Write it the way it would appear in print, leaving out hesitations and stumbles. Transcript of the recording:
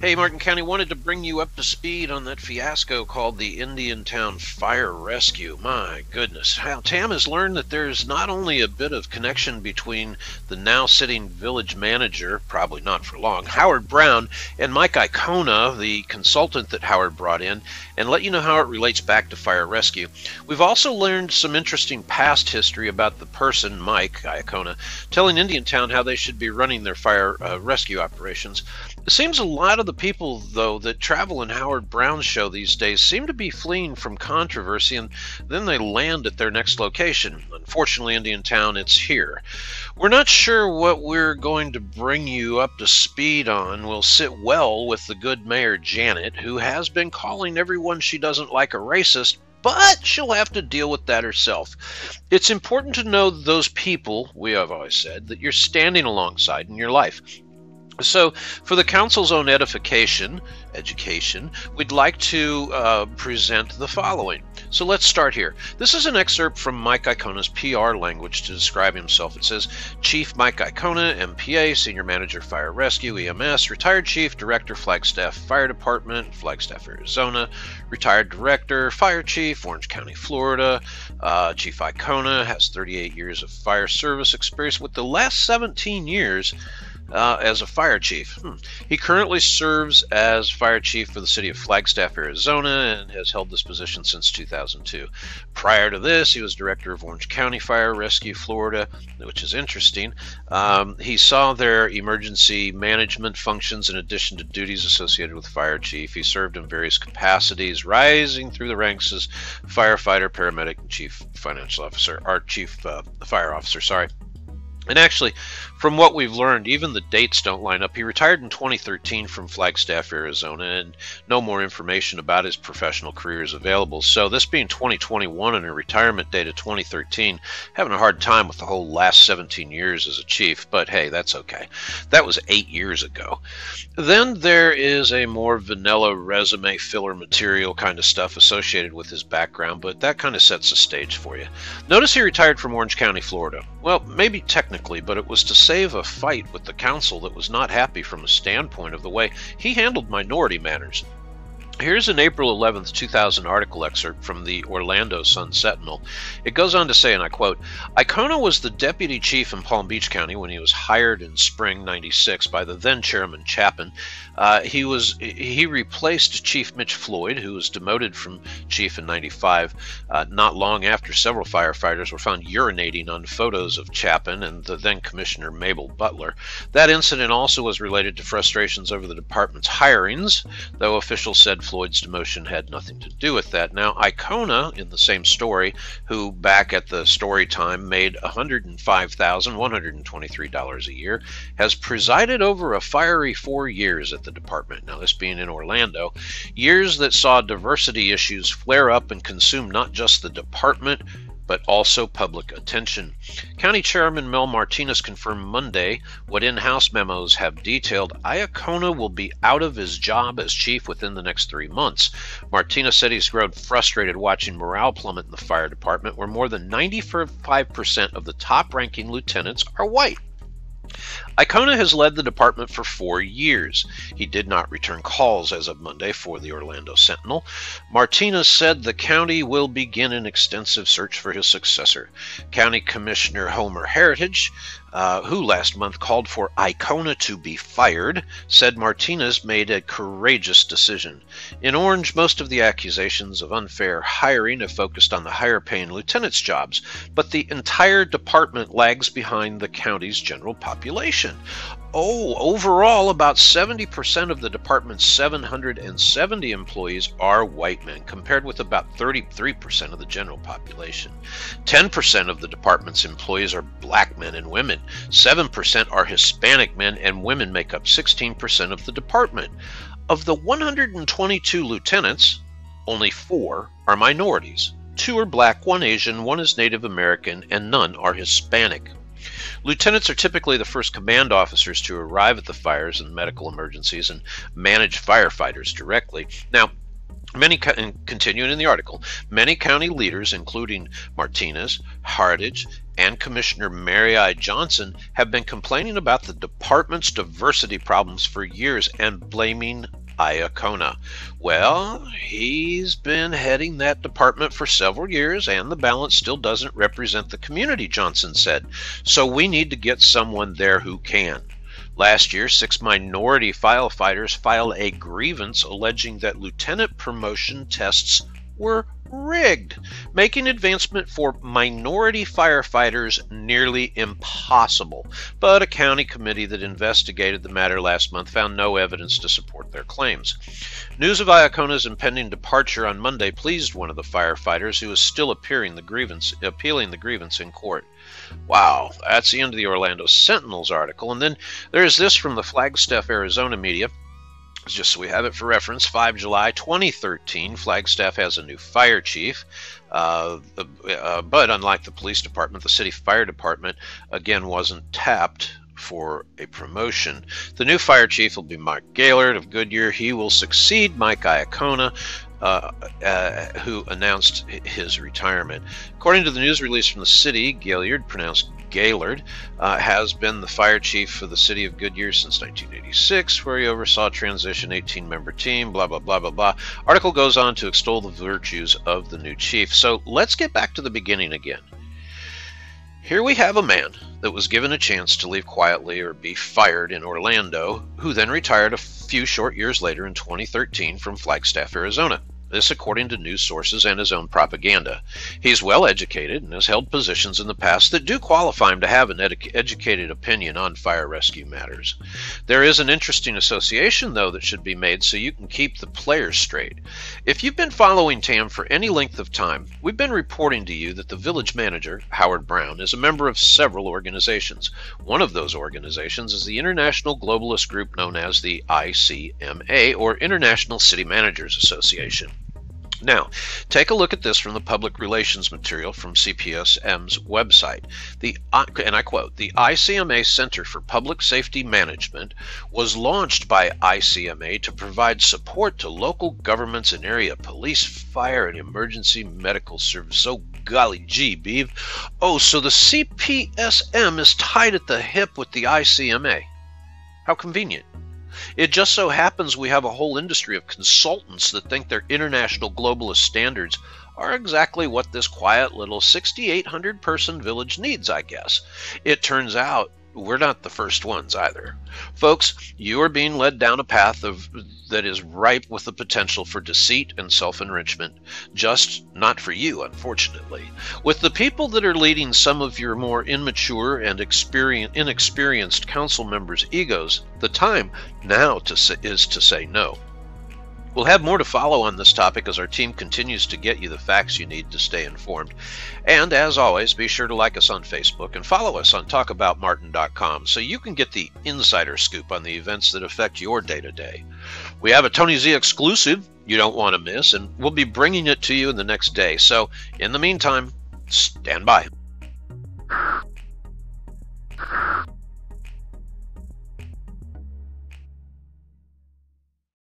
Hey, Martin County, wanted to bring you up to speed on that fiasco called the Indiantown Fire Rescue. My goodness. How Tam has learned that there's not only a bit of connection between the now sitting village manager, probably not for long, Howard Brown, and Mike Iacona, the consultant that Howard brought in, and let you know how it relates back to fire rescue. We've also learned some interesting past history about the person, Mike Iacona, telling Indiantown how they should be running their fire rescue operations. It seems a lot of the people, though, that travel in Howard Brown's show these days seem to be fleeing from controversy, and then they land at their next location. Unfortunately, Indiantown, it's here. We're not sure what we're going to bring you up to speed on will sit well with the good mayor, Janet, who has been calling everyone she doesn't like a racist, but she'll have to deal with that herself. It's important to know those people, we have always said, that you're standing alongside in your life. So, for the council's own education, we'd like to present the following. So let's start here. This is an excerpt from Mike Iacona's PR language to describe himself. It says, Chief Mike Iacona, MPA, Senior Manager Fire Rescue, EMS, Retired Chief, Director, Flagstaff Fire Department, Flagstaff, Arizona, Retired Director, Fire Chief, Orange County, Florida. Chief Iacona has 38 years of fire service experience, with the last 17 years as a fire chief. He currently serves as fire chief for the city of Flagstaff, Arizona, and has held this position since 2002. Prior to this, he was director of Orange County Fire Rescue, Florida, which is interesting. He saw their emergency management functions in addition to duties associated with fire chief. He served in various capacities, rising through the ranks as firefighter, paramedic, and chief financial officer, or chief fire officer, sorry. And actually, from what we've learned, even the dates don't line up. He retired in 2013 from Flagstaff, Arizona, and no more information about his professional career is available. So this being 2021 and a retirement date of 2013, having a hard time with the whole last 17 years as a chief, but hey, that's okay. That was 8 years ago. Then there is a more vanilla resume filler material kind of stuff associated with his background, but that kind of sets the stage for you. Notice he retired from Orange County, Florida. Well, maybe technically, but it was to save a fight with the council that was not happy from a standpoint of the way he handled minority matters. Here's an April 11th, 2000 article excerpt from the Orlando Sun-Sentinel. It goes on to say, and I quote, Iacona was the deputy chief in Palm Beach County when he was hired in spring 96 by the then chairman Chapin. He replaced Chief Mitch Floyd, who was demoted from chief in 95, not long after several firefighters were found urinating on photos of Chapin and the then commissioner Mabel Butler. That incident also was related to frustrations over the department's hirings, though officials said Floyd's demotion had nothing to do with that. Now, Iacona, in the same story, who back at the story time made $105,123 a year, has presided over a fiery 4 years at the department. Now, this being in Orlando, years that saw diversity issues flare up and consume not just the department, but also public attention. County Chairman Mel Martinez confirmed Monday what in-house memos have detailed. Iacona will be out of his job as chief within the next 3 months. Martinez said he's grown frustrated watching morale plummet in the fire department, where more than 95% of the top-ranking lieutenants are white. Iacona has led the department for 4 years. He did not return calls as of Monday for the Orlando Sentinel. Martinez said the county will begin an extensive search for his successor. County Commissioner Homer Heritage, who last month called for Iacona to be fired, said Martinez made a courageous decision. In Orange, most of the accusations of unfair hiring have focused on the higher-paying lieutenants' jobs, but the entire department lags behind the county's general population. Overall, about 70% of the department's 770 employees are white men, compared with about 33% of the general population. 10% of the department's employees are black men and women. 7% are Hispanic men, and women make up 16% of the department. Of the 122 lieutenants, only 4 are minorities. 2 are black, 1 Asian, 1 is Native American, and none are Hispanic. Lieutenants are typically the first command officers to arrive at the fires and medical emergencies and manage firefighters directly. Now, continuing in the article, many county leaders, including Martinez, Heritage, and Commissioner Mary I. Johnson have been complaining about the department's diversity problems for years and blaming Iacona. Well, he's been heading that department for several years, and the balance still doesn't represent the community, Johnson said. So we need to get someone there who can. Last year, 6 minority firefighters filed a grievance alleging that lieutenant promotion tests were rigged, making advancement for minority firefighters nearly impossible. But a county committee that investigated the matter last month found no evidence to support their claims. News of Iacona's impending departure on Monday pleased one of the firefighters, who is still appealing the grievance in court. Wow, that's the end of the Orlando Sentinel's article. And then there's this from the Flagstaff, Arizona media. Just so we have it for reference, 5 July 2013, Flagstaff has a new fire chief, but unlike the police department, the city fire department, again, wasn't tapped for a promotion. The new fire chief will be Mark Gaylord of Goodyear. He will succeed Mike Iacona, who announced his retirement. According to the news release from the city, Gaylord, pronounced Gaylord, has been the fire chief for the city of Goodyear since 1986, where he oversaw a transition 18-member team, blah, blah, blah, blah, blah. Article goes on to extol the virtues of the new chief. So let's get back to the beginning again. Here we have a man that was given a chance to leave quietly or be fired in Orlando, who then retired a few short years later in 2013 from Flagstaff, Arizona. This according to news sources and his own propaganda. He's well educated and has held positions in the past that do qualify him to have an educated opinion on fire rescue matters. There is an interesting association, though, that should be made so you can keep the players straight. If you've been following TAM for any length of time, we've been reporting to you that the village manager, Howard Brown, is a member of several organizations. One of those organizations is the international globalist group known as the ICMA, or International City Managers Association. Now, take a look at this from the public relations material from CPSM's website. And I quote, "The ICMA Center for Public Safety Management was launched by ICMA to provide support to local governments in area police, fire, and emergency medical service." Oh, golly gee, Beeve. Oh, so the CPSM is tied at the hip with the ICMA. How convenient. It just so happens we have a whole industry of consultants that think their international globalist standards are exactly what this quiet little 6,800-person village needs, I guess. It turns out we're not the first ones either. Folks, you are being led down a path that is ripe with the potential for deceit and self-enrichment. Just not for you, unfortunately. With the people that are leading some of your more immature and inexperienced council members' egos, the time now is to say no. We'll have more to follow on this topic as our team continues to get you the facts you need to stay informed. And as always, be sure to like us on Facebook and follow us on TalkAboutMartin.com so you can get the insider scoop on the events that affect your day-to-day. We have a Tony Z exclusive you don't want to miss, and we'll be bringing it to you in the next day. So in the meantime, stand by.